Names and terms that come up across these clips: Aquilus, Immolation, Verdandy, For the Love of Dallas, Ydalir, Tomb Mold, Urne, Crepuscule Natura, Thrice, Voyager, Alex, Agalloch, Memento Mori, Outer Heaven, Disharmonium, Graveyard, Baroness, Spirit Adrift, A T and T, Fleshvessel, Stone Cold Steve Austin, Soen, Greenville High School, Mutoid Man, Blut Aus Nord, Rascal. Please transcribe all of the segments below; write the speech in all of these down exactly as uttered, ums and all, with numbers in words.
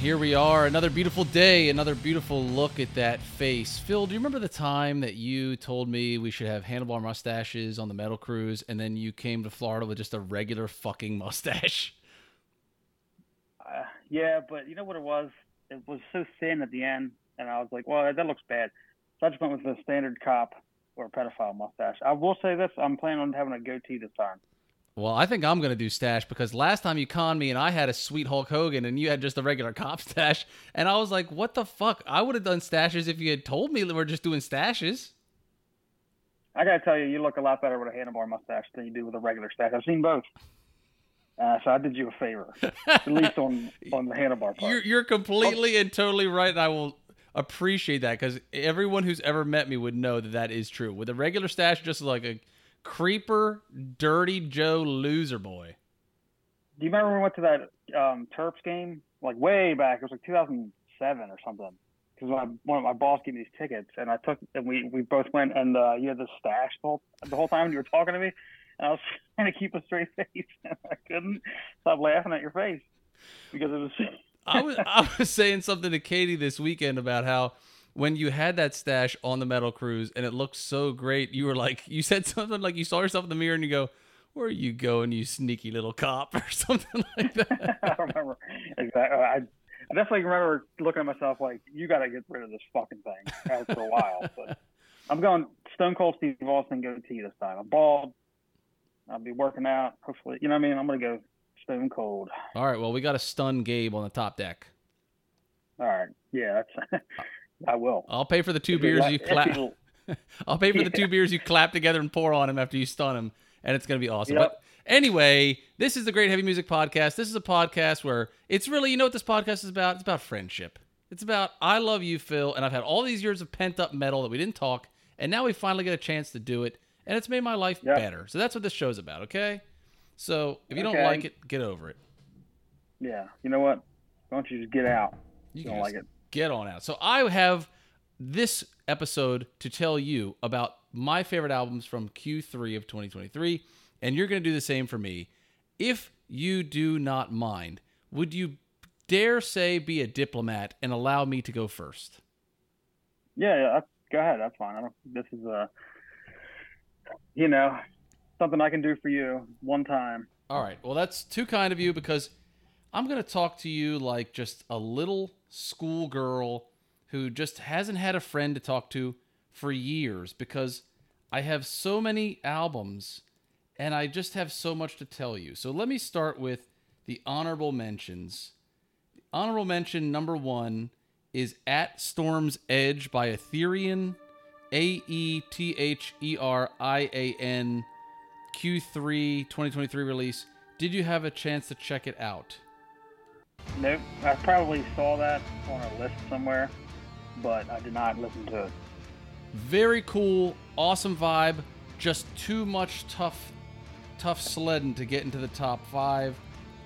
Here we are, another beautiful day, another beautiful look at that face. Phil, do you remember the time that you told me we should have handlebar mustaches on the metal cruise, and then you came to Florida with just a regular fucking mustache? Uh, yeah, but you know what it was? It was so thin at the end, and I was like, well, that looks bad. So I just went with the standard cop or pedophile mustache. I will say this, I'm planning on having a goatee this time. Well, I think I'm going to do stash because last time you conned me and I had a sweet Hulk Hogan and you had just a regular cop stash. And I was like, what the fuck? I would have done stashes if you had told me that we're just doing stashes. I got to tell you, you look a lot better with a handlebar mustache than you do with a regular stash. I've seen both. Uh, so I did you a favor, at least on, on the handlebar part. You're, you're completely oh. and totally right. And I will appreciate that because everyone who's ever met me would know that that is true. With a regular stash, just like a creeper, dirty Joe, loser boy. Do you remember when we went to that um, Terps game? Like way back, it was like two thousand seven or something. Because my one of my boss gave me these tickets, and I took, and we, we both went, and uh, you had this stash the whole, the whole time you were talking to me, and I was trying to keep a straight face, and I couldn't stop laughing at your face because it was. I was I was saying something to Katie this weekend about how, when you had that stash on the metal cruise and it looked so great, you were like, you said something like you saw yourself in the mirror and you go, where are you going, you sneaky little cop, or something like that. I don't remember. Exactly. I, I definitely remember looking at myself like, you got to get rid of this fucking thing after a while. But I'm going Stone Cold Steve Austin goatee this time. I'm bald. I'll be working out, hopefully. You know what I mean? I'm going to go Stone Cold. All right. Well, we got to stun Gabe on the top deck. All right. Yeah, that's... I will. I'll pay for the two if beers you, you clap. I'll pay for the two beers you clap together and pour on him after you stun him, and it's going to be awesome. Yep. But anyway, this is the Great Heavy Music Podcast. This is a podcast where it's really, you know what this podcast is about? It's about friendship. It's about, I love you, Phil, and I've had all these years of pent-up metal that we didn't talk, and now we finally get a chance to do it, and it's made my life yep. better. So that's what this show's about, okay? So if you okay. don't like it, get over it. Yeah. You know what? Why don't you just get out? You, you don't just- like it. Get on out. So I have this episode to tell you about my favorite albums from Q three of twenty twenty-three, and you're going to do the same for me. If you do not mind, would you dare say be a diplomat and allow me to go first? Yeah, yeah I, go ahead. That's fine. I don't, this is, uh, you know, something I can do for you one time. All right. Well, that's too kind of you because I'm going to talk to you like just a little schoolgirl who just hasn't had a friend to talk to for years because I have so many albums and I just have so much to tell you. So let me start with the honorable mentions. Honorable mention number one is At Storm's Edge by Aetherian, A E T H E R I A N, Q three twenty twenty-three release. Did you have a chance to check it out? Nope. I probably saw that on a list somewhere, but I did not listen to it. Very cool, awesome vibe, just too much tough tough sledding to get into the top five.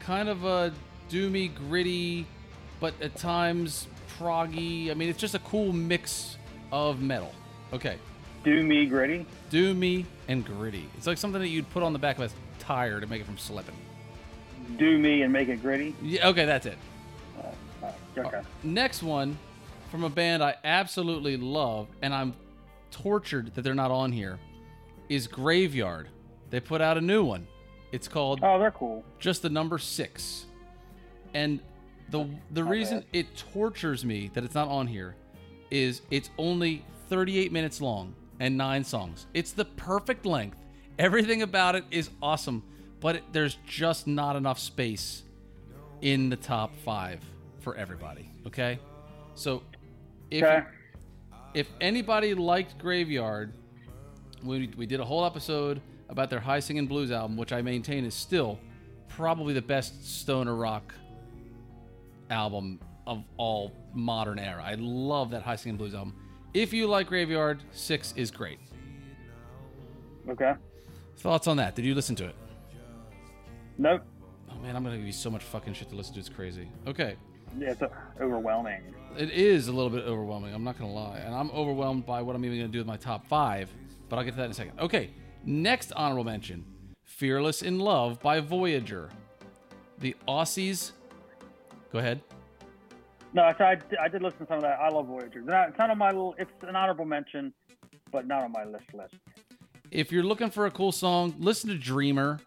Kind of a doomy, gritty, but at times proggy. I mean, it's just a cool mix of metal. Okay. Doomy, gritty? Doomy and gritty. It's like something that you'd put on the back of a tire to make it from slipping. Do me and make it gritty. Yeah, okay, that's it. Uh, okay. Next one from a band I absolutely love, and I'm tortured that they're not on here, is Graveyard. They put out a new one. It's called Oh, they're cool. Just the number six. And the the reason bad. It tortures me that it's not on here is it's only thirty-eight minutes long and nine songs. It's the perfect length. Everything about it is awesome. But it, there's just not enough space in the top five for everybody, okay? So if okay. if anybody liked Graveyard, we we did a whole episode about their High Singing Blues album, which I maintain is still probably the best stoner rock album of all modern era. I love that High Singing Blues album. If you like Graveyard, six is great. Okay. Thoughts on that? Did you listen to it? Nope. Oh man, I'm gonna give you so much fucking shit to listen to. It's crazy. Okay. Yeah, it's overwhelming. It is a little bit overwhelming. I'm not gonna lie, and I'm overwhelmed by what I'm even gonna do with my top five. But I'll get to that in a second. Okay. Next honorable mention: "Fearless in Love" by Voyager. The Aussies. Go ahead. No, I, I, I did listen to some of that. I love Voyager. Not, it's not on my little, it's an honorable mention, but not on my list list. If you're looking for a cool song, listen to Dreamer.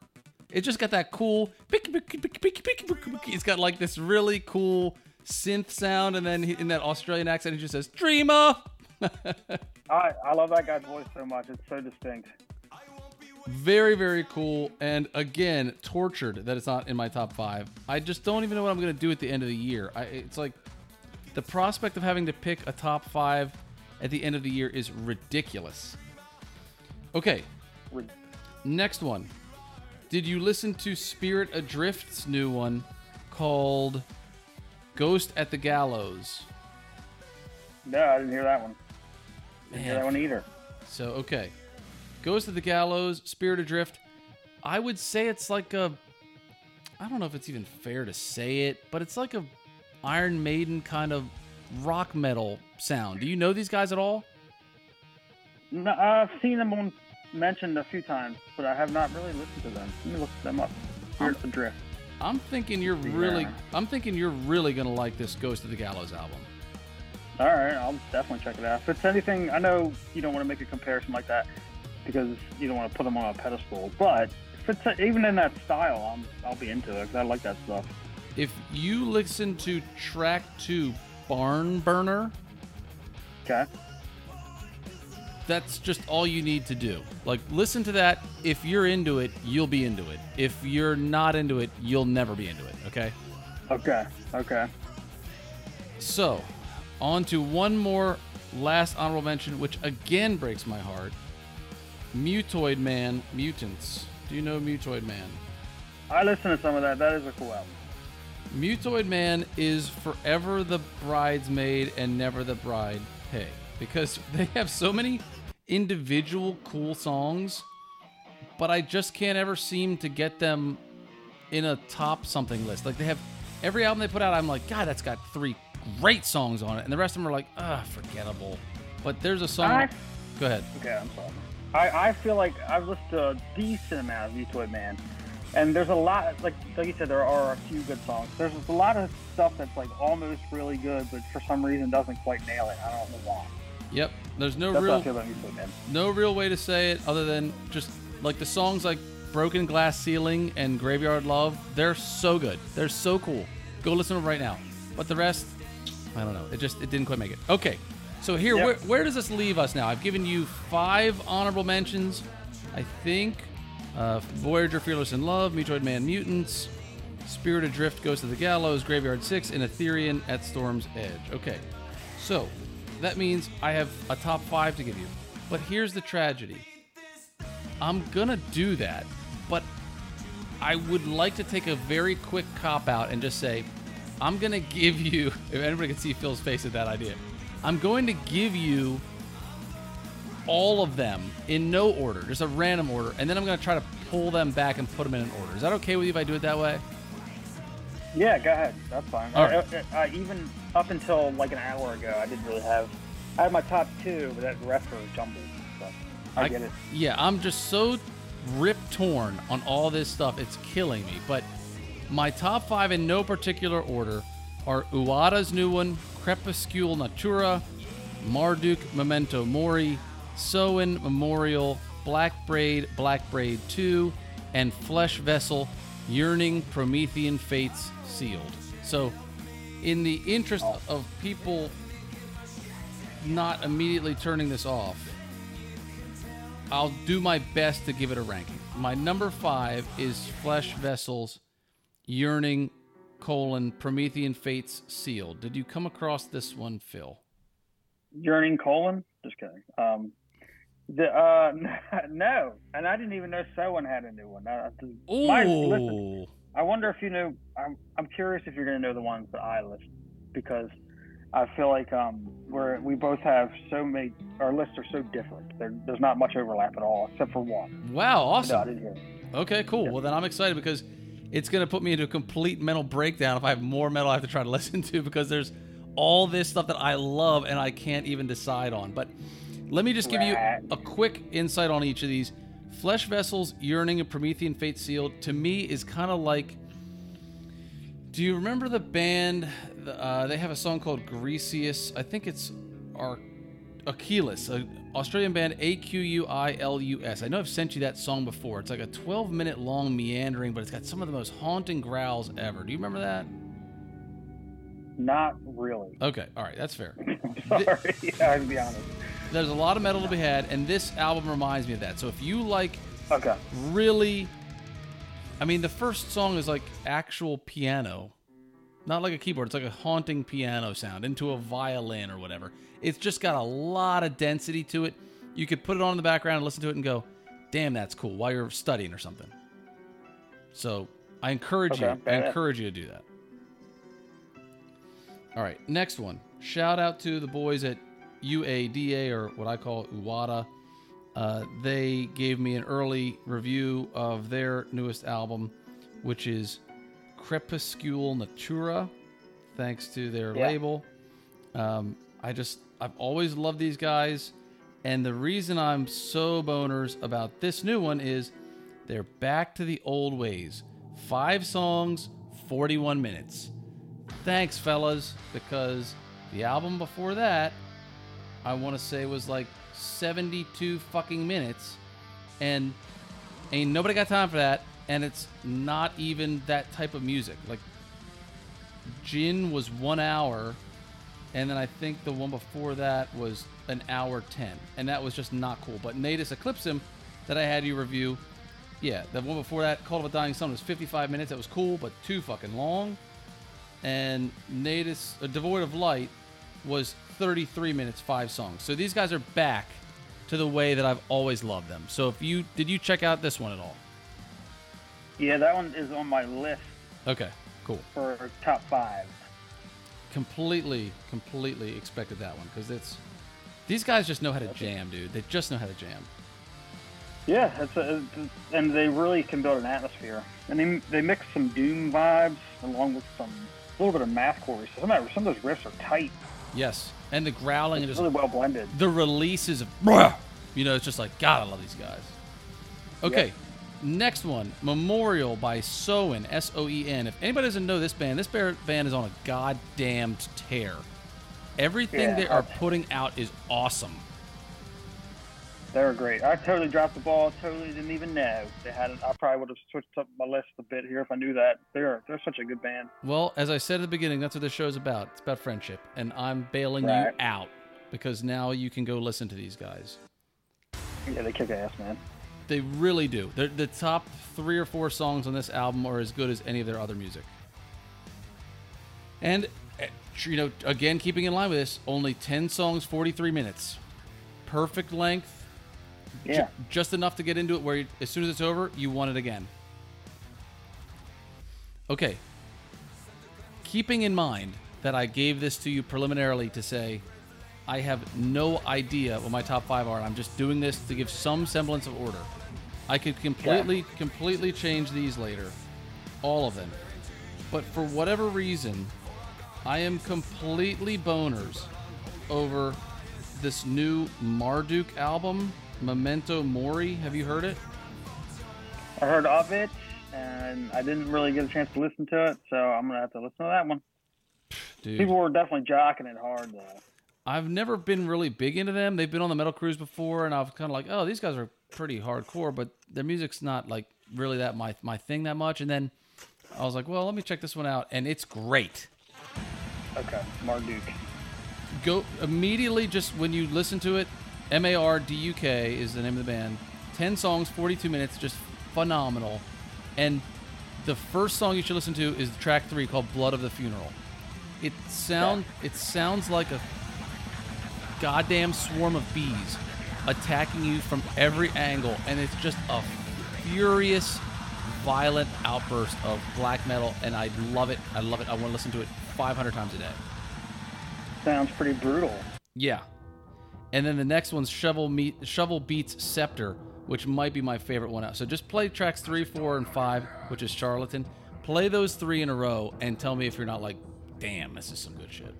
It just got that cool, it's got like this really cool synth sound, and then in that Australian accent, he just says, Dreamer! I, I love that guy's voice so much. It's so distinct. Very, very cool. And again, tortured that it's not in my top five. I just don't even know what I'm going to do at the end of the year. I, it's like the prospect of having to pick a top five at the end of the year is ridiculous. Okay. Next one. Did you listen to Spirit Adrift's new one called Ghost at the Gallows? No, I didn't hear that one. Didn't Man. hear that one either. So, okay. Ghost of the Gallows, Spirit Adrift. I would say it's like a... I don't know if it's even fair to say it, but it's like a Iron Maiden kind of rock metal sound. Do you know these guys at all? No, I've seen them on, mentioned a few times, but I have not really listened to them. Let me look them up. Spirit I'm, Adrift. I'm thinking you're yeah. really... I'm thinking you're really going to like this Ghost of the Gallows album. All right, I'll definitely check it out. If it's anything, I know you don't want to make a comparison like that because you don't want to put them on a pedestal, but if it's a, even in that style, I'm, I'll be into it because I like that stuff. If you listen to track two, Barn Burner, okay, that's just all you need to do. Like, listen to that. If you're into it, you'll be into it. If you're not into it, you'll never be into it, okay? Okay, okay. So... on to one more last honorable mention, which again breaks my heart. Mutoid Man, Mutants. Do you know Mutoid Man? I listen to some of that. That is a cool album. Mutoid Man is forever the bridesmaid and never the bride pay, because they have so many individual cool songs, but I just can't ever seem to get them in a top something list. Like, they have every album they put out, I'm like, God, that's got three great songs on it, and the rest of them are like, ah, forgettable. But there's a song. I, Go ahead. Okay, I'm sorry. I, I feel like I've listened to a decent amount of Mutoid Man, and there's a lot, like like you said, there are a few good songs. There's a lot of stuff that's like almost really good, but for some reason doesn't quite nail it. I don't know why. Yep. There's no that's real. What I feel about Mutoid Man. No real way to say it other than just like the songs like Broken Glass Ceiling and Graveyard Love. They're so good. They're so cool. Go listen to them right now. But the rest, I don't know. It just it didn't quite make it. Okay, so here, yep. where, where does this leave us now? I've given you five honorable mentions, I think. Uh, Voyager, Fearless in Love, Mutoid Man, Mutants, Spirit Adrift, Ghost of the Gallows, Graveyard six, and Aetherian at Storm's Edge. Okay, so that means I have a top five to give you. But here's the tragedy. I'm going to do that, but I would like to take a very quick cop-out and just say, I'm going to give you, if anybody can see Phil's face at that idea, I'm going to give you all of them in no order, just a random order, and then I'm going to try to pull them back and put them in an order. Is that okay with you if I do it that way? Yeah, go ahead. That's fine. All right. I, I, I, even up until like an hour ago, I didn't really have, I had my top two, but that rest were jumbled. So I, I get it. Yeah, I'm just so rip-torn on all this stuff. It's killing me, but... my top five in no particular order are U A D A's new one, Crepuscule Natura, Marduk Memento Mori, Soen Memorial, Blackbraid, Blackbraid two, and Fleshvessel, Yearning Promethean Fates Sealed. So, in the interest of people not immediately turning this off, I'll do my best to give it a ranking. My number five is Fleshvessel's Yearning, colon, Promethean Fates Sealed. Did you come across this one, Phil? Yearning, colon? Just kidding. Um, the, uh, no, and I didn't even know Soen had a new one. I, my, listen, I wonder if you know, I'm, I'm curious if you're going to know the ones that I list, because I feel like um, we're, we both have so many, our lists are so different. There, there's not much overlap at all, except for one. Wow, awesome. No, I didn't hear it. Okay, cool. Yeah. Well, then I'm excited because... it's going to put me into a complete mental breakdown if I have more metal I have to try to listen to, because there's all this stuff that I love and I can't even decide on. But let me just give you a quick insight on each of these. Fleshvessel's Yearning and Promethean Fate Sealed, to me, is kind of like Do you remember the band? Uh, they have a song called Greasius. I think it's our Aquilus, an Australian band, A Q U I L U S. I know I've sent you that song before. It's like a twelve minute long meandering, but it's got some of the most haunting growls ever. Do you remember that? Not really. Okay, all right, that's fair. Sorry, yeah, I'll be honest. There's a lot of metal to be had, and this album reminds me of that. So if you like, okay, really, I mean, the first song is like actual piano, not like a keyboard. It's like a haunting piano sound into a violin or whatever. It's just got a lot of density to it. You could put it on in the background and listen to it and go, damn, that's cool, while you're studying or something. So I encourage okay, you, I encourage you to do that. All right, next one. Shout out to the boys at U A D A, or what I call U A D A. Uh, they gave me an early review of their newest album, which is Crepuscule Natura, thanks to their yeah. label. Um, I just, I've always loved these guys. And the reason I'm so boners about this new one is they're back to the old ways. Five songs, forty-one minutes. Thanks, fellas, because the album before that, I want to say, was like seventy-two fucking minutes, and ain't nobody got time for that, and it's not even that type of music. Like, Jin was one hour, and then I think the one before that was an hour ten, and that was just not cool. But Natus Eclipsum, that I had you review, yeah, the one before that, Call of a Dying Sun, was fifty-five minutes. That was cool, but too fucking long. And Natus, uh, Devoid of Light, was thirty-three minutes, five songs. So these guys are back to the way that I've always loved them. So if you did you check out this one at all? Yeah, that one is on my list. Okay, cool. For top five. Completely, completely expected that one, because it's these guys just know how to that's jam, it. dude. They just know how to jam. Yeah, it's a, it's, and they really can build an atmosphere. And they they mix some doom vibes along with some. A little bit of mathcore, so some of, that, some of those riffs are tight. Yes, and the growling is really well blended. The releases of, you know, it's just like, God, I love these guys. Okay, yep. Next one, Memorial by Soen, S O E N. If anybody doesn't know this band, this band is on a goddamn tear. Everything yeah, they are I, putting out is awesome. They're great. I totally dropped the ball. Totally didn't even know they had it. I probably would have switched up my list a bit here if I knew that. They're they're such a good band. Well, as I said at the beginning, that's what this show's about. It's about friendship, and I'm bailing right. you out because now you can go listen to these guys. Yeah, they kick ass, man. They really do. They're, the top three or four songs on this album are as good as any of their other music. And you know, again, keeping in line with this, only ten songs, forty-three minutes, perfect length. Yeah. Just enough to get into it where you, as soon as it's over, you want it again. Okay. Keeping in mind that I gave this to you preliminarily to say, I have no idea what my top five are. I'm just doing this to give some semblance of order. I could completely, yeah. completely change these later. All of them. But for whatever reason, I am completely boners over this new Marduk album. Memento Mori, have you heard it? I heard of it, and I didn't really get a chance to listen to it, so I'm gonna have to listen to that one. Dude. People were definitely jocking it hard, though. I've never been really big into them. They've been on the Metal Cruise before, and I've kind of like, oh, these guys are pretty hardcore, but their music's not like really that my my thing that much. And then I was like, well, let me check this one out, and it's great. Okay, Marduk. Go immediately, just when you listen to it. M A R D U K is the name of the band. ten songs, forty-two minutes, just phenomenal. And the first song you should listen to is track three called Blood of the Funeral. It sound it sounds like a goddamn swarm of bees attacking you from every angle, and it's just a furious, violent outburst of black metal, and I love it. I love it. I want to listen to it five hundred times a day. Sounds pretty brutal. Yeah. And then the next one's Shovel, meet, Shovel Beats Scepter, which might be my favorite one out. So just play tracks three, four, and five, which is Charlatan. Play those three in a row and tell me if you're not like, damn, this is some good shit.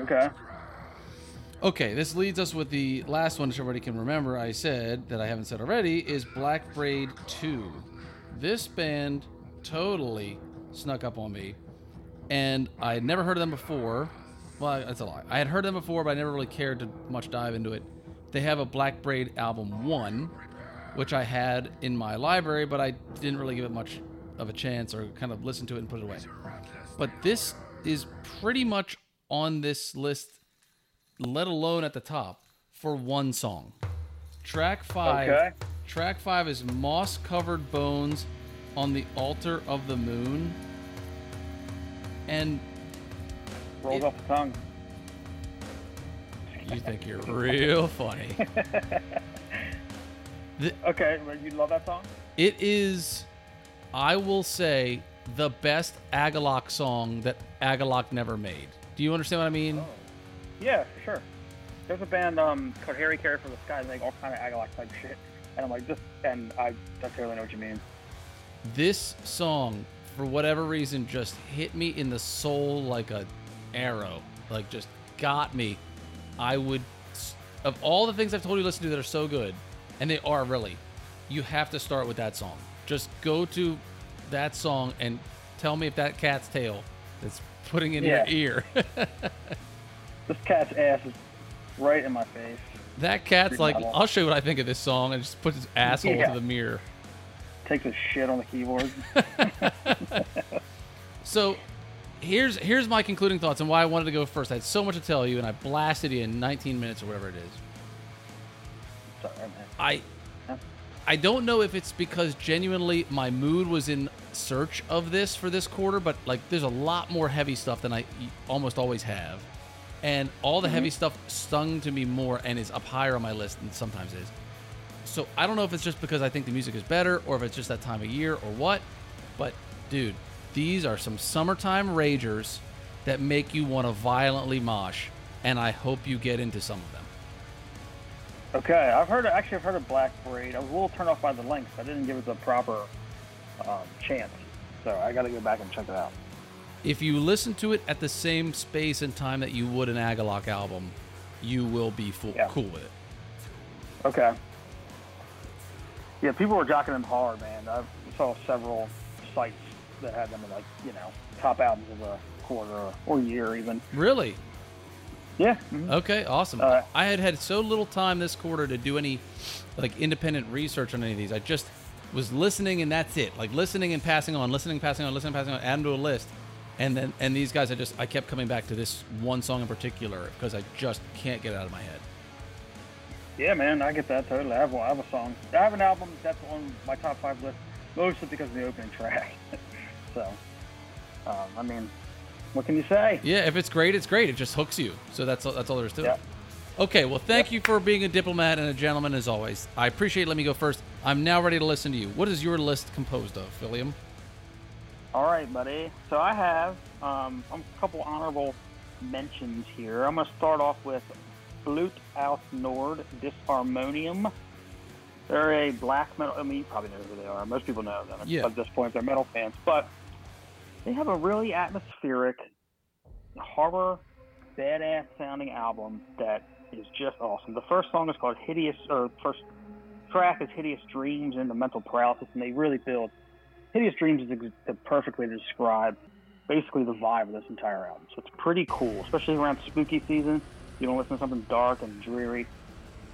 Okay. Okay, this leads us with the last one, which everybody can remember I said, that I haven't said already, is Blackbraid two. This band totally snuck up on me. and I had never heard of them before. Well, that's a lie. I had heard of them before, but I never really cared to much dive into it. They have a Blackbraid album one, which I had in my library, but I didn't really give it much of a chance or kind of listen to it and put it away. But this is pretty much on this list, let alone at the top, for one song. Track five. Okay. Track five is Moss Covered Bones on the Altar of the Moon. And rolled it, off the tongue. You think you're real funny. The, okay, you love that song? It is, I will say, the best Agalloch song that Agalloch never made. Do you understand what I mean? Oh. Yeah, for sure. There's a band um, called Harry Carey from the Sky, and they make all kind of Agalloch type shit. And I'm like, this, and I don't really know what you mean. This song, for whatever reason, just hit me in the soul like a arrow. Like, just got me. I would, of all the things I've told you to listen to that are so good, and they are really, you have to start with that song. Just go to that song and tell me if that cat's tail that's putting in yeah. your ear. This cat's ass is right in my face. That cat's like, I'll show you what I think of this song, and just puts his asshole yeah. to the mirror. Takes a shit on the keyboard. So here's here's my concluding thoughts and why I wanted to go first. I had so much to tell you, and I blasted you in nineteen minutes or whatever it is. Sorry, man. I I don't know if it's because genuinely my mood was in search of this for this quarter, but like there's a lot more heavy stuff than I almost always have. And all the mm-hmm. heavy stuff stung to me more and is up higher on my list than it sometimes is. So I don't know if it's just because I think the music is better or if it's just that time of year or what. But, dude, these are some summertime ragers that make you want to violently mosh. And I hope you get into some of them. Okay. I've heard, actually, I've heard of Blackbraid. I was a little turned off by the length. I didn't give it the proper um, chance. So I got to go back and check it out. If you listen to it at the same space and time that you would an Agalloch album, you will be full, yeah. cool with it. Okay. Yeah, people were jocking them hard, man. I saw several sites that had them in, like, you know, top albums of a quarter or, or year even. Really? Yeah. Mm-hmm. Okay, awesome. Uh, I had had so little time this quarter to do any, like, independent research on any of these. I just was listening, and that's it. Like, listening and passing on, listening, passing on, listening, passing on, add them to a list. And then, and these guys, I just, I kept coming back to this one song in particular because I just can't get it out of my head. Yeah, man, I get that totally. I have, I have a song. I have an album that's on my top five list, mostly because of the opening track. So, um, I mean, what can you say? Yeah, if it's great, it's great. It just hooks you. So that's all, that's all there is to yeah. it. Okay, well, thank yeah. you for being a diplomat and a gentleman as always. I appreciate it. Let me go first. I'm now ready to listen to you. What is your list composed of, William? All right, buddy. So I have um, a couple honorable mentions here. I'm going to start off with Blut Aus Nord, Disharmonium. They're a black metal. I mean, you probably know who they are. Most people know them yeah. at this point. They're metal fans. But they have a really atmospheric, horror, badass-sounding album that is just awesome. The first song is called Hideous, or first track is Hideous Dreams and the Mental Paralysis, and they really build. Hideous Dreams is ex- perfectly describe basically the vibe of this entire album. So it's pretty cool, especially around spooky season. If you don't listen to something dark and dreary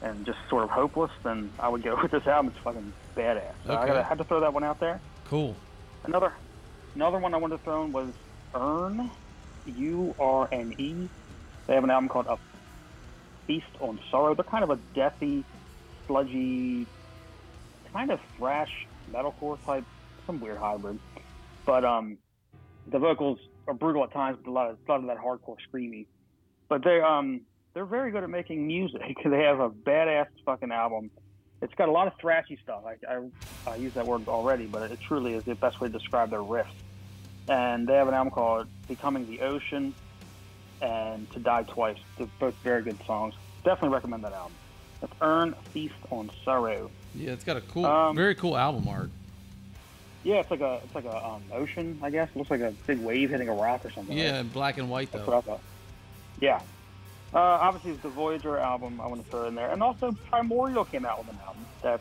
and just sort of hopeless, then I would go with this album. It's fucking badass. So okay. I gotta, had to throw that one out there. Cool. Another another one I wanted to throw in was Urne, U R N E. They have an album called A Feast on Sorrow. They're kind of a deathy, sludgy, kind of thrash metalcore type, some weird hybrid, but um, the vocals are brutal at times, but a lot of a lot of that hardcore screamy. But they um they're very good at making music. They have a badass fucking album. It's got a lot of thrashy stuff. I I, I use that word already, but it truly is the best way to describe their riffs. And they have an album called Becoming the Ocean and To Die Twice. They're both very good songs. Definitely recommend that album. That's Urne, Feast on Sorrow. Yeah, it's got a cool, um, very cool album art. Yeah, it's like a it's like a um, ocean, I guess. It looks like a big wave hitting a rock or something. Yeah, right? Black and white, though. That's what I thought. Yeah. Uh, obviously, it's the Voyager album I want to throw in there. And also, Primordial came out with an album that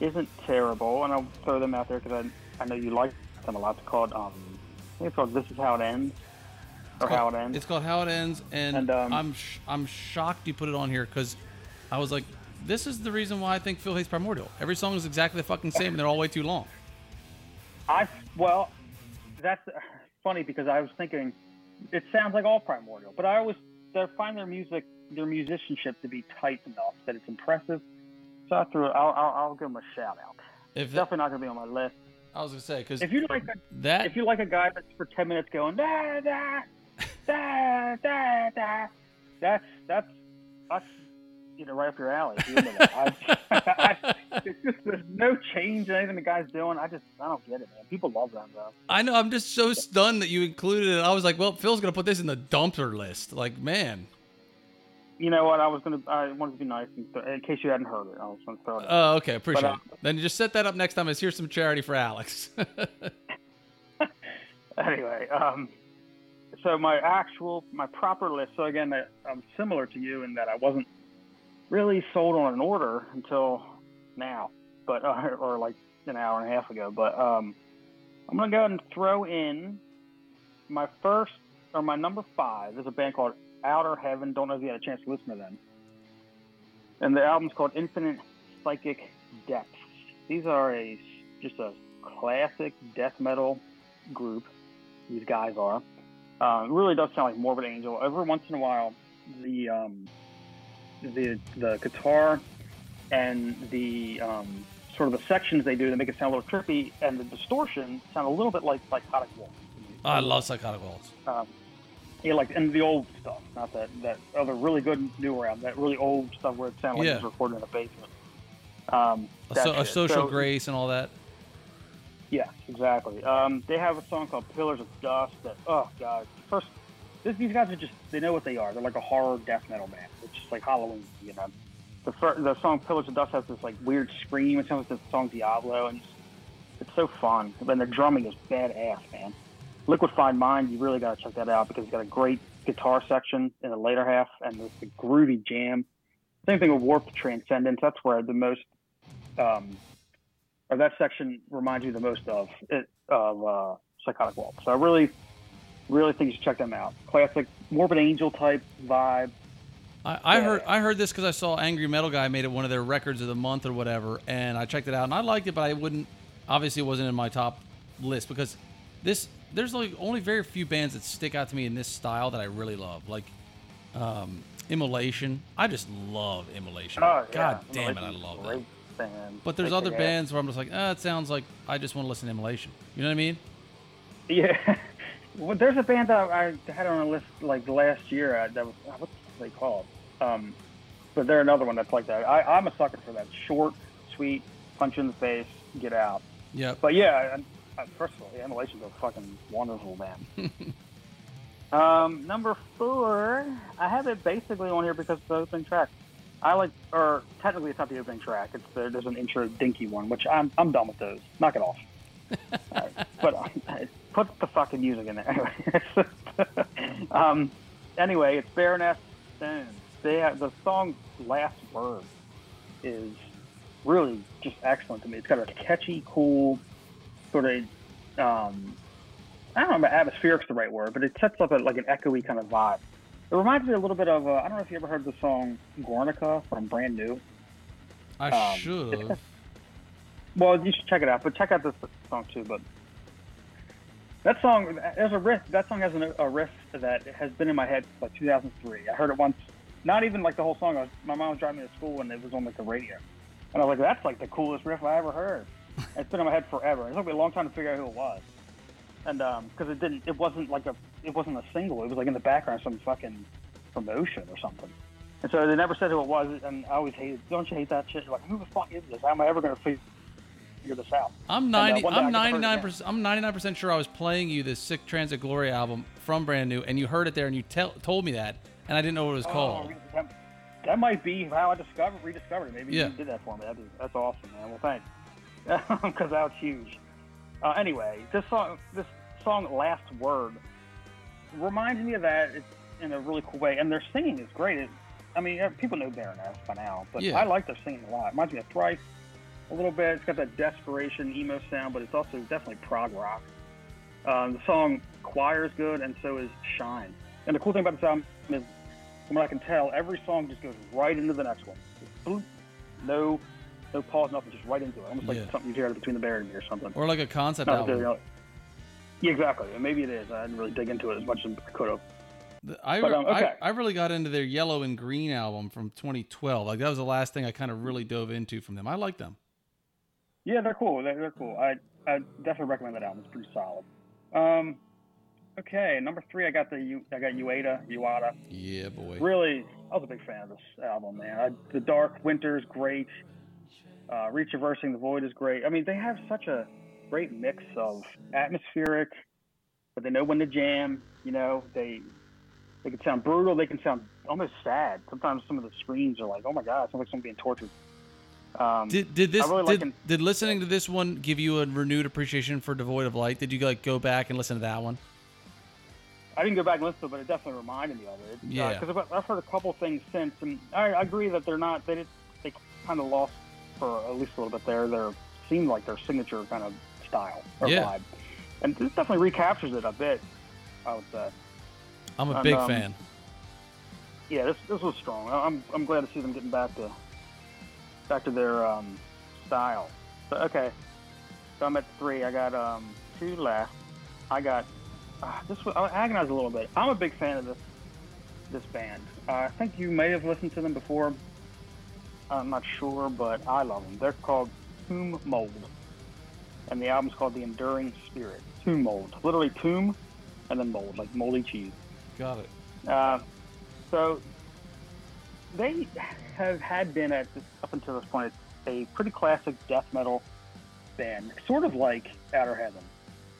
isn't terrible. And I'll throw them out there because I, I know you like them a lot. It's called, um, I think it's called This Is How It Ends. Or called, How It Ends. It's called How It Ends, and, and um, I'm sh- I'm shocked you put it on here because I was like, this is the reason why I think Phil hates Primordial. Every song is exactly the fucking same, and they're all way too long. I well, that's funny because I was thinking it sounds like all Primordial, but I always they find their music, their musicianship to be tight enough that it's impressive. So I threw, I'll, I'll, I'll give them a shout out. If that, definitely not gonna be on my list. I was gonna say because if you like a, that, if you like a guy that's for ten minutes going da da da da da, that's that's that's you know right up your alley. You know, I, I, it's just there's no change in anything the guy's doing. I just I don't get it, man. People love them though. I know. I'm just so stunned that you included it. I was like, well, Phil's gonna put this in the dumpster list. Like, man. You know what? I was gonna. I wanted to be nice in, th- in case you hadn't heard it. I was gonna throw it. Oh, okay. Appreciate but, uh, it. Then you just set that up next time. Is here's some charity for Alex. Anyway, um, so my actual, my proper list. So again, I'm similar to you in that I wasn't really sold on an order until now, but uh, or like an hour and a half ago. But um, I'm gonna go ahead and throw in my first or my number five. There's a band called Outer Heaven. Don't know if you had a chance to listen to them. And the album's called Infinite Psychic Depths. These are a just a classic death metal group. These guys are. Uh, it really does sound like Morbid Angel. Every once in a while, the um, the the guitar and the um, sort of the sections they do that make it sound a little trippy, and the distortion sound a little bit like Psychotic Waltz. I love Psychotic Waltz. Um, Yeah, like in the old stuff, not that, that other really good newer album, that really old stuff where it sounded like yeah. it was recorded in a basement. Um, so, a social so, grace and all that. Yeah, exactly. Um, they have a song called Pillars of Dust that, oh, God. First, this, these guys are just, they know what they are. They're like a horror death metal band. It's just like Halloween, you know. The, first, the song Pillars of Dust has this like weird scream. It sounds like the song Diablo, and it's, it's so fun. And the drumming is badass, man. Liquefied Mind, you really got to check that out because it's got a great guitar section in the later half and there's the groovy jam. Same thing with Warped Transcendence. That's where the most, um, or that section reminds you the most of it, of uh, Psychotic Waltz. So I really, really think you should check them out. Classic Morbid Angel type vibe. I, I yeah. heard I heard this because I saw Angry Metal Guy made it one of their records of the month or whatever, and I checked it out and I liked it, but I wouldn't. Obviously, it wasn't in my top list because this. There's like only very few bands that stick out to me in this style that I really love, like um, Immolation. I just love Immolation. Oh, yeah. God damn it, I love that. Band. But there's like other bands where I'm just like, ah, oh, it sounds like I just want to listen to Immolation. You know what I mean? Yeah. Well, there's a band that I had on a list like last year. That was what's they called? Um, but they're another one that's like that. I, I'm a sucker for that. Short, sweet, punch in the face, get out. Yeah. But yeah. I, First of all, the Immolation's a fucking wonderful band. um, number four, I have it basically on here because it's the opening track. I like, or technically it's not the opening track. It's the, there's an intro dinky one, which I'm I'm done with those. Knock it off. Right. But uh, put the fucking music in there. Anyway, um, anyway it's Baroness Soen. They have, the song Last Word is really just excellent to me. It's got a catchy, cool sort of, um, I don't know if atmospheric's the right word, but it sets up a, like an echoey kind of vibe. It reminds me a little bit of, uh, I don't know if you ever heard the song Gornica from Brand New. I um, should. Well, you should check it out, but check out this song too. But that song, there's a riff, that song has a riff that has been in my head since like two thousand three. I heard it once, not even like the whole song. I was, my mom was driving me to school and it was on like the radio. And I was like, that's like the coolest riff I ever heard. It's been in my head forever. It took me a long time to figure out who it was, and because um, it didn't, it wasn't like a, it wasn't a single. It was like in the background, some fucking promotion or something. And so they never said who it was, and I always hated. Don't you hate that shit? You're like, who the fuck is this? How am I ever gonna figure this out? I'm ninety. And, uh, I'm ninety nine percent. I'm ninety nine percent sure I was playing you this Sick Transit Glory album from Brand New, and you heard it there, and you tell, told me that, and I didn't know what it was oh, called. That, that might be how I discovered, rediscovered it. Maybe yeah. you did that for me. That'd be, that's awesome, man. Well, thanks. Because that was huge. Uh, anyway, this song, this song, Last Word, reminds me of that in a really cool way. And their singing is great. It, I mean, people know Baroness by now, but yeah. I like their singing a lot. It reminds me of Thrice a little bit. It's got that desperation emo sound, but it's also definitely prog rock. Um, the song Choir is good, and so is Shine. And the cool thing about this album is, from what I can tell, every song just goes right into the next one. Just boop, no, no pause, nothing, just right into it. Almost like yeah. something you hear out of Between the Buried and Me or something. Or like a concept Not album. Like, yeah, exactly. Maybe it is. I didn't really dig into it as much as I could have. I, but, um, okay. I I really got into their Yellow and Green album from twenty twelve. Like that was the last thing I kind of really dove into from them. I like them. Yeah, they're cool. They're, they're cool. I I definitely recommend that album. It's pretty solid. Um, okay, number three, I got the U, I got U A D A. U A D A. Yeah, boy. Really, I was a big fan of this album, man. I, the Dark Winter is great. Uh, Retraversing the Void is great. I mean, they have such a great mix of atmospheric, but they know when to jam. You know, they. They can sound brutal. They can sound almost sad. Sometimes some of the screams are like, "Oh my God, it sounds like someone being tortured." Um, did did this? Really did, like did listening to this one give you a renewed appreciation for Devoid of Light? Did you like go back and listen to that one? I didn't go back and listen to it, but it definitely reminded me of it. Yeah, because uh, I've heard a couple things since, and I, I agree that they're not. They did, they kind of lost for at least a little bit there. Their seemed like their signature kind of style or yeah. vibe, and this definitely recaptures it a bit. I would say. I'm a and, big um, fan. Yeah, this this was strong. I'm I'm glad to see them getting back to back to their um, style. So, okay, so I'm at three. I got um, two left. I got uh, this. I agonized a little bit. I'm a big fan of this this band. Uh, I think you may have listened to them before. I'm not sure, but I love them. They're called Tomb Mold, and the album's called The Enduring Spirit. Tomb Mold, literally tomb, and then mold, like moldy cheese. Got it. Uh, so they have had been at this, up until this point a pretty classic death metal band, sort of like Outer Heaven,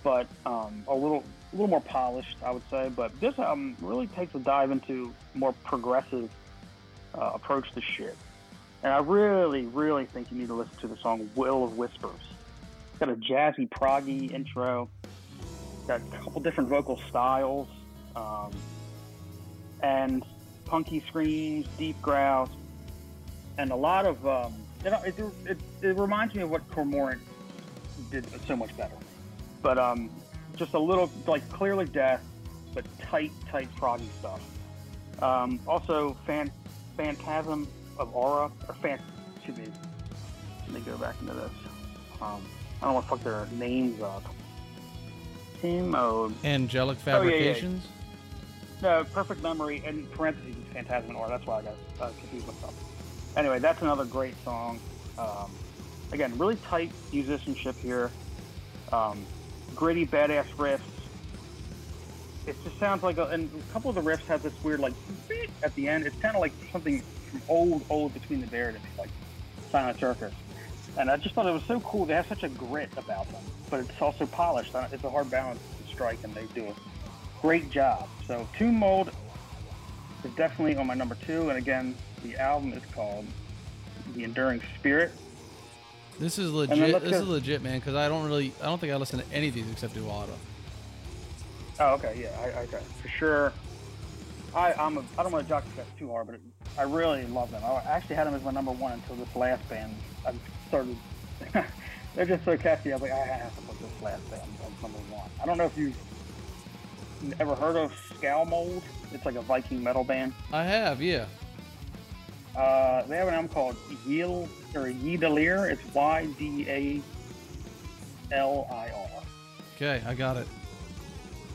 but um, a little a little more polished, I would say. But this album really takes a dive into more progressive uh, approach to shit. And I really, really think you need to listen to the song "Will of Whispers." It's got a jazzy, proggy intro. It's got a couple different vocal styles. Um, and punky screams, deep growls, and a lot of um, you know, it, it it reminds me of what Cormorant did so much better, but um, just a little like clearly death, but tight, tight proggy stuff. Um, also, fan, Phantasm of Aura or fan. Excuse me. Let me go back into this. Um, I don't want to fuck their names up. Team mode. Angelic Fabrications. Oh, yeah, yeah. No, Perfect Memory, and parentheses, Phantasm Or. That's why I got uh, confused myself. Anyway, that's another great song. Um, again, really tight musicianship here. Um, gritty, badass riffs. It just sounds like a, and a couple of the riffs have this weird, like, beep at the end. It's kind of like something from old, old Between the Buried and Me, like Silent Circus. And I just thought it was so cool. They have such a grit about them, but it's also polished. It's a hard balance to strike, and they do it. Great job. So Tomb Mold is definitely on my number two, and again, the album is called The Enduring Spirit. This is legit. This go. is legit, man, because I don't really, I don't think I listen to any of these except U A D A. Oh, okay, yeah, I, okay, for sure. I, I'm a, I don't want to jock this too hard, but it, I really love them. I actually had them as my number one until this last band. I started. They're just so catchy. I was like, I have to put this last band as number one. I don't know if you. Ever heard of Skalmold? It's like a Viking metal band. I have, yeah. Uh, they have an album called Yil or Ydalir. It's Y D A L I R. Okay, I got it.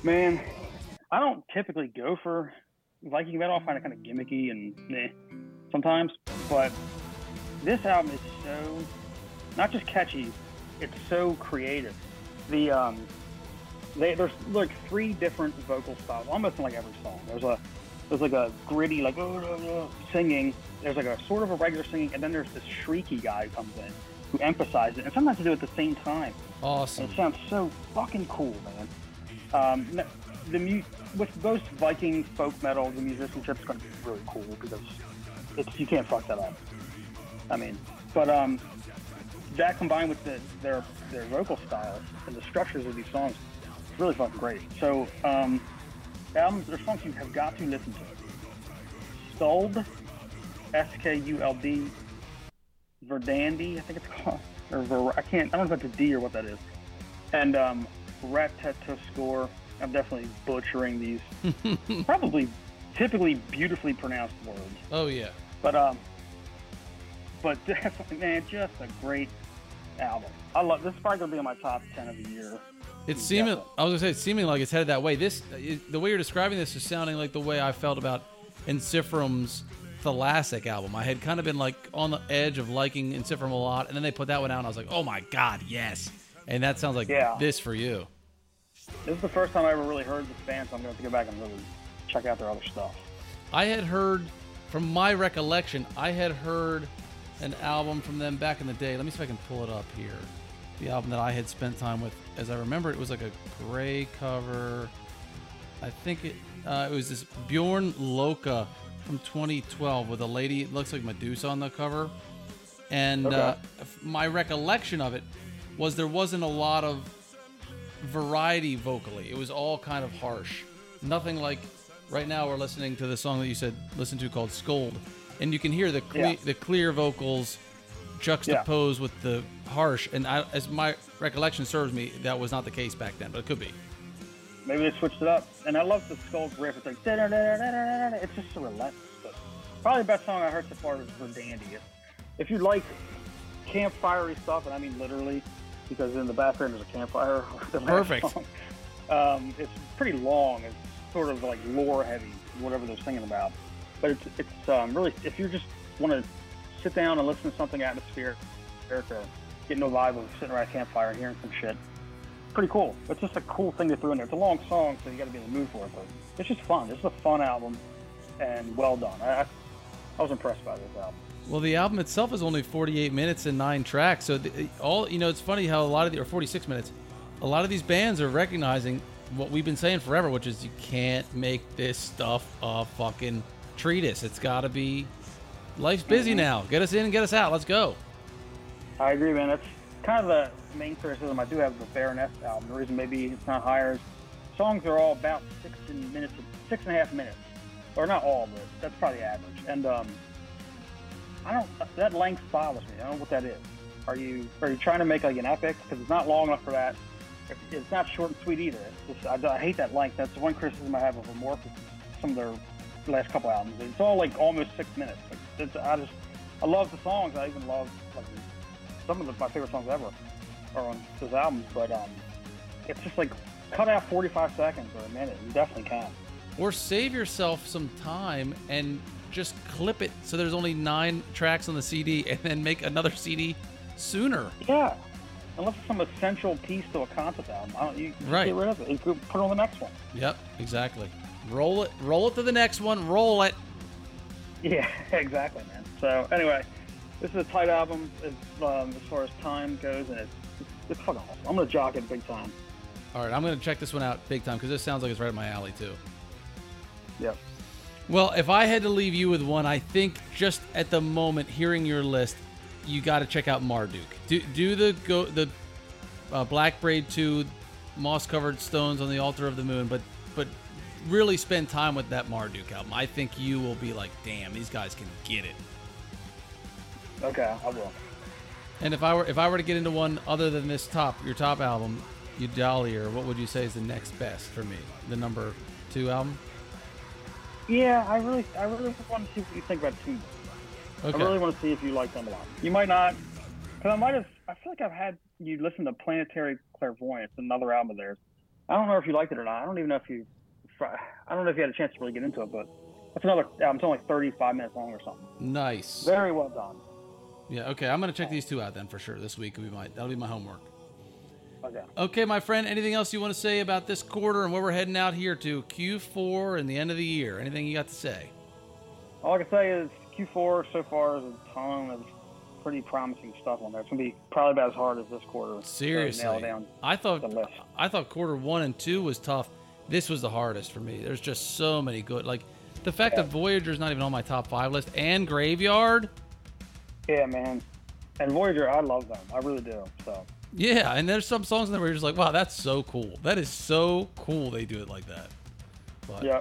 Man, I don't typically go for Viking metal. I find it kind of gimmicky and meh sometimes, but this album is so not just catchy; it's so creative. The um. They, there's like three different vocal styles, almost in like every song. There's a, there's like a gritty like oh, oh, oh, singing. There's like a sort of a regular singing, and then there's this shrieky guy who comes in who emphasizes it, and sometimes they do it at the same time. Awesome. And it sounds so fucking cool, man. Um, the mu- with most Viking folk metal, the musicianship is going to be really cool because it's you can't fuck that up. I mean, but um, that combined with the, their their vocal style and the structures of these songs. Really fucking great. So, um, albums or songs you have got to listen to. Skuld, S K U L D, Verdandi, I think it's called, or Ver- I can't, I don't know if that's a D or what that is. And um, rat-tat-tat score. I'm definitely butchering these probably typically beautifully pronounced words. Oh, yeah. But, um, but definitely, man, just a great album. I love this. Is probably going to be on my top ten of the year. It's seeming, I was going to say, it's seeming like it's headed that way. This, it, the way you're describing this is sounding like the way I felt about Insifram's Thalassic album. I had kind of been like on the edge of liking Insifram a lot, and then they put that one out, and I was like, oh my God, yes. And that sounds like yeah. this for you. This is the first time I ever really heard this band, so I'm going to have to go back and really check out their other stuff. I had heard, from my recollection, I had heard an album from them back in the day. Let me see if I can pull it up here. The album that I had spent time with, as I remember, it was like a gray cover. I think it uh, it was this Bjorn Loka from twenty twelve with a lady. It looks like Medusa on the cover. And okay. uh, my recollection of it was there wasn't a lot of variety vocally. It was all kind of harsh. Nothing like right now we're listening to the song that you said listen to called Scold. And you can hear the cle- yeah. the clear vocals juxtaposed yeah. with the harsh. And I, as my recollection serves me, that was not the case back then, but it could be. Maybe they switched it up. And I love the Scold riff. It's like, it's just a relentless. Probably the best song I heard so far was Verdandy. If you like campfirey stuff, and I mean literally, because in the background there's a campfire. Perfect. Um, it's pretty long. It's sort of like lore heavy, whatever they're singing about. But it's, it's um, really, if you just want to sit down and listen to something atmospheric, or get no vibe of sitting around a campfire and hearing some shit, pretty cool. It's just a cool thing to throw in there. It's a long song, so you got to be in the mood for it. But it's just fun. This is a fun album, and well done. I, I was impressed by this album. Well, the album itself is only forty-eight minutes and nine tracks. So the, all, you know, it's funny how a lot of the, or forty-six minutes, a lot of these bands are recognizing what we've been saying forever, which is you can't make this stuff a fucking treatise. It's got to be, life's busy mm-hmm. now. Get us in and get us out. Let's go. I agree, man. That's kind of the main criticism I do have with the Baroness album. The reason maybe it's not higher is songs are all about six minutes, six and a half minutes. Or not all, but that's probably average. And, um, I don't. That length bothers me. I don't know what that is. Are you are you trying to make like an epic? Because it's not long enough for that. It's not short and sweet either. It's just, I, I hate that length. That's the one criticism I have of Amorphous. Some of their last couple albums, it's all like almost six minutes. Like, it's, I just I love the songs. I even love like some of the, my favorite songs ever are on those albums. But um, it's just like cut out forty-five seconds or a minute. You definitely can. Or save yourself some time and just clip it so there's only nine tracks on the C D and then make another C D sooner. Yeah, unless it's some essential piece to a concept album. I don't, you can right. get rid of it. You can put it on the next one. Yep, exactly. Roll it, roll it to the next one, roll it. Yeah, exactly, man. So anyway, this is a tight album as, um, as far as time goes, and it's, it's fucking awesome. I'm going to jock it big time. All right, I'm going to check this one out big time because this sounds like it's right up my alley too. Yep. Well, if I had to leave you with one, I think just at the moment, hearing your list, you got to check out Marduk. Do do the go the uh, Blackbraid two, moss-covered stones on the altar of the moon, but but really spend time with that Marduk album. I think you will be like, damn, these guys can get it. Okay, I will. And if I were if I were to get into one other than this top your top album, Ydalir, what would you say is the next best for me? The number two album. Yeah, I really, I really want to see what you think about Tomb Mold. Okay. I really want to see if you like them a lot. You might not, because I might have. I feel like I've had you listen to Planetary Clairvoyance, another album of theirs. I don't know if you liked it or not. I don't even know if you. I don't know if you had a chance to really get into it, but that's another album. It's only like thirty-five minutes long or something. Nice. Very well done. Yeah. Okay. I'm gonna check these two out then for sure this week. We might. That'll be my homework. Okay. Okay, my friend, anything else you want to say about this quarter and where we're heading out here to Q four and the end of the year? Anything you got to say? All I can say is Q four so far is a ton of pretty promising stuff on there. It's going to be probably about as hard as this quarter. Seriously. To nail down I thought the list. I thought quarter one and two was tough. This was the hardest for me. There's just so many good. Like, the fact yeah. that Voyager is not even on my top five list and Graveyard. Yeah, man. And Voyager, I love them. I really do, so. Yeah, and there's some songs in there where you're just like, wow, that's so cool. That is so cool they do it like that. But, yeah.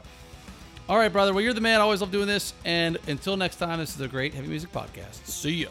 All right, brother. Well, you're the man. I always love doing this. And until next time, this is the Great Heavy Music Podcast. See ya.